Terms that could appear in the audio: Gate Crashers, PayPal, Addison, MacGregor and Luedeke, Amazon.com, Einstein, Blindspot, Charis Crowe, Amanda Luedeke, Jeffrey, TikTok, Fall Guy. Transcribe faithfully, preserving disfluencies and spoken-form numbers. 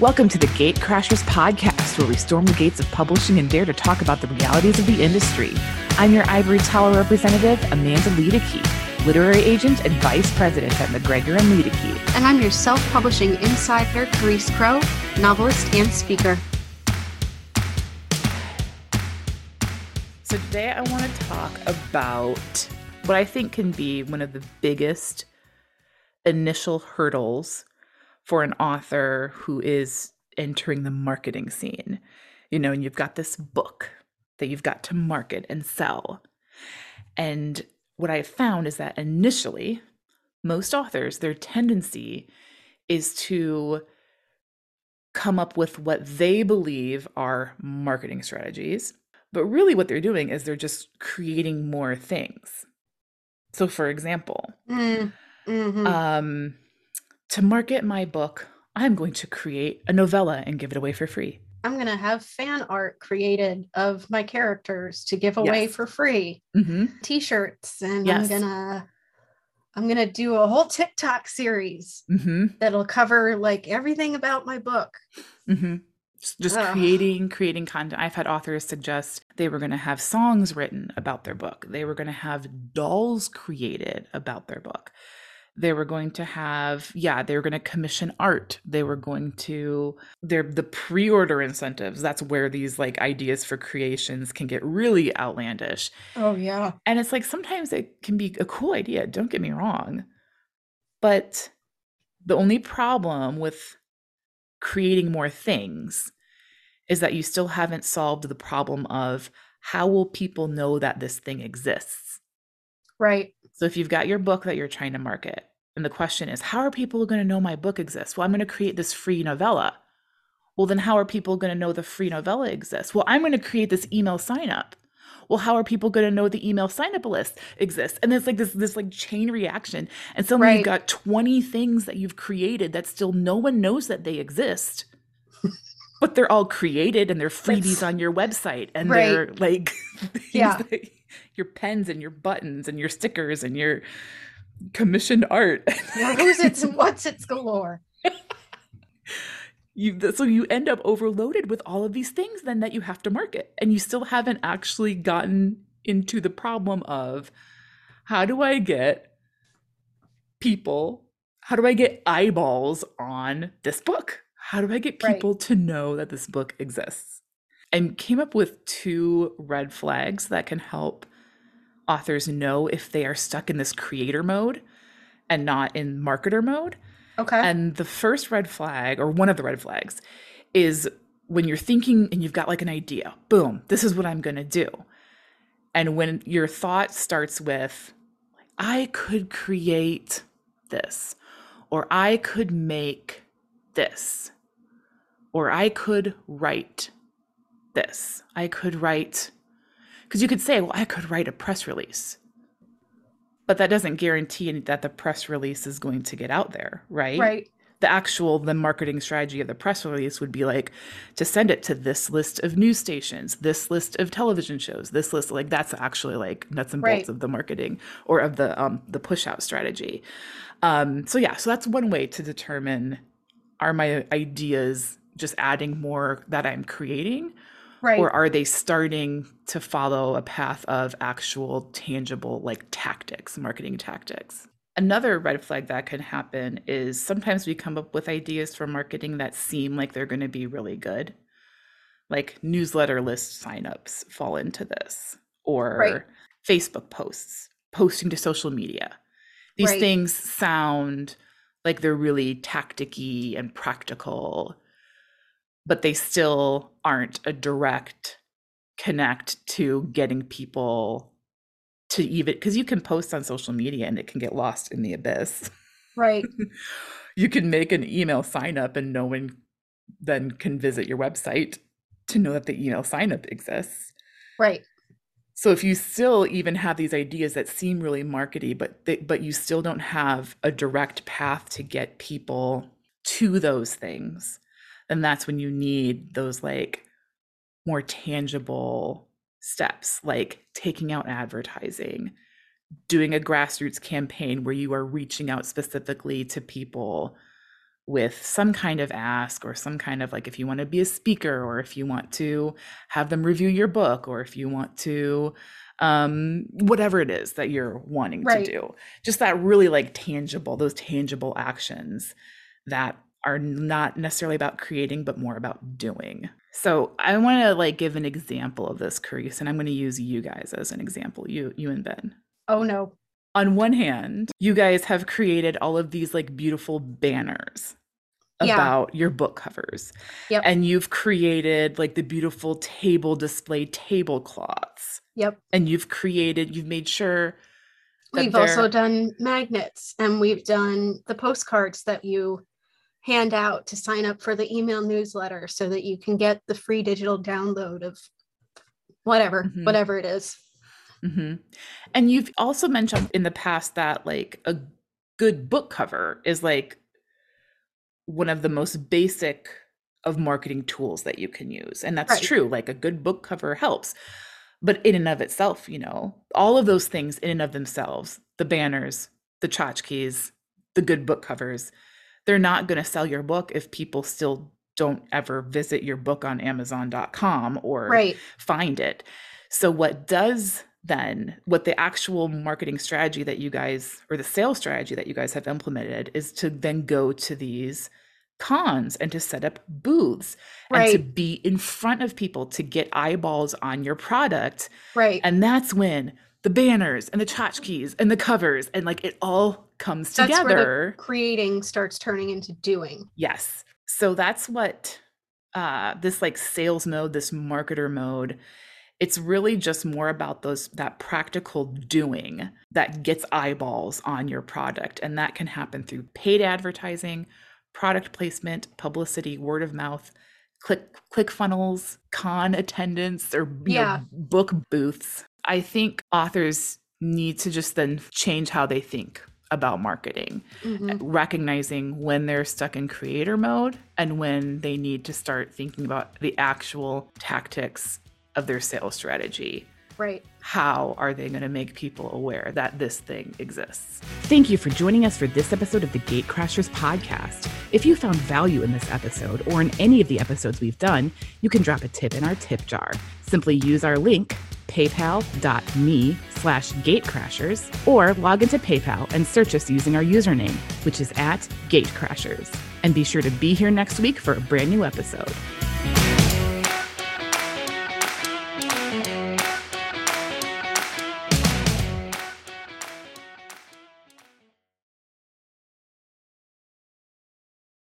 Welcome to the Gate Crashers podcast, where we storm the gates of publishing and dare to talk about the realities of the industry. I'm your ivory tower representative, Amanda Luedeke, literary agent and vice president at MacGregor and Luedeke. And I'm your self-publishing insider, Charis Crowe, novelist and speaker. So today I want to talk about what I think can be one of the biggest initial hurdles for an author who is entering the marketing scene. You know, and you've got this book that you've got to market and sell. And what I have found is that initially, most authors, their tendency is to come up with what they believe are marketing strategies. But really what they're doing is they're just creating more things. So for example, mm, mm-hmm. um, to market my book, I'm going to create a novella and give it away for free. I'm going to have fan art created of my characters to give away yes. for free. Mm-hmm. T-shirts. And yes. I'm going to, I'm going to do a whole TikTok series mm-hmm. that'll cover like everything about my book. Mm-hmm. Just Ugh. creating, creating content. I've had authors suggest they were going to have songs written about their book. They were going to have dolls created about their book. They were going to have, yeah, they were going to commission art. They were going to, they're the pre-order incentives. That's where these like ideas for creations can get really outlandish. Oh yeah. And it's like, sometimes it can be a cool idea. Don't get me wrong. But the only problem with creating more things is that you still haven't solved the problem of how will people know that this thing exists? Right. So if you've got your book that you're trying to market and the question is, how are people going to know my book exists? Well, I'm going to create this free novella. Well, then how are people going to know the free novella exists? Well, I'm going to create this email sign up. Well, how are people going to know the email sign up list exists? And it's like this, this like chain reaction. And suddenly right. you've got twenty things that you've created that still no one knows that they exist, but they're all created and they're freebies on your website. And right. they're like, yeah. like your pens and your buttons and your stickers and your commissioned art. Well, who's it's and what's it's galore. You, so you end up overloaded with all of these things then that you have to market, and you still haven't actually gotten into the problem of how do I get people, how do I get eyeballs on this book? How do I get people right. to know that this book exists? And came up with two red flags that can help authors know if they are stuck in this creator mode and not in marketer mode. Okay. And the first red flag, or one of the red flags, is when you're thinking and you've got like an idea, boom, this is what I'm going to do. And when your thought starts with, I could create this, or I could make this, or I could write this, I could write, because you could say, well, I could write a press release. But that doesn't guarantee that the press release is going to get out there, right? Right. The actual, the marketing strategy of the press release would be like to send it to this list of news stations, this list of television shows, this list, like that's actually like nuts and bolts right. of the marketing or of the um, the push out strategy. Um, so yeah, so that's one way to determine, are my ideas just adding more that I'm creating? Right. Or are they starting to follow a path of actual tangible like tactics, marketing tactics? Another red flag that can happen is sometimes we come up with ideas for marketing that seem like they're going to be really good. Like newsletter list signups fall into this, or right. Facebook posts, posting to social media. These right. things sound like they're really tacticky and practical, but they still aren't a direct connect to getting people to even, because you can post on social media and it can get lost in the abyss. Right. You can make an email sign up and no one then can visit your website to know that the email sign up exists. Right. So if you still even have these ideas that seem really markety, but they, but you still don't have a direct path to get people to those things, and that's when you need those like more tangible steps, like taking out advertising, doing a grassroots campaign where you are reaching out specifically to people with some kind of ask or some kind of like, if you want to be a speaker, or if you want to have them review your book, or if you want to, um, whatever it is that you're wanting right. to do. Just that really like tangible, those tangible actions that are not necessarily about creating, but more about doing. So I want to like give an example of this, Charis, and I'm going to use you guys as an example, you, you and Ben. Oh no. On one hand, you guys have created all of these like beautiful banners yeah. about your book covers. Yep. And you've created like the beautiful table display tablecloths. Yep. And you've created, you've made sure that we've they're... also done magnets, and we've done the postcards that you hand out to sign up for the email newsletter so that you can get the free digital download of whatever, mm-hmm. whatever it is. Mm-hmm. And you've also mentioned in the past that like a good book cover is like one of the most basic of marketing tools that you can use. And that's right. true. Like a good book cover helps, but in and of itself, you know, all of those things in and of themselves, the banners, the tchotchkes, the good book covers, they're not going to sell your book if people still don't ever visit your book on Amazon dot com or right. find it. So what does then what the actual marketing strategy that you guys, or the sales strategy that you guys have implemented, is to then go to these cons and to set up booths right. and to be in front of people, to get eyeballs on your product. Right. And that's when the banners and the tchotchkes and the covers and like it all comes that's together. That's where the creating starts turning into doing. Yes. So that's what uh, this like sales mode, this marketer mode, it's really just more about those, that practical doing that gets eyeballs on your product. And that can happen through paid advertising, product placement, publicity, word of mouth, click, click funnels, con attendance, or you yeah. know, book booths. I think authors need to just then change how they think about marketing, mm-hmm. recognizing when they're stuck in creator mode and when they need to start thinking about the actual tactics of their sales strategy. Right. How are they going to make people aware that this thing exists? Thank you for joining us for this episode of the Gate Crashers podcast. If you found value in this episode or in any of the episodes we've done, you can drop a tip in our tip jar. Simply use our link, paypal dot me slash gatecrashers, or log into PayPal and search us using our username, which is at gatecrashers. And be sure to be here next week for a brand new episode.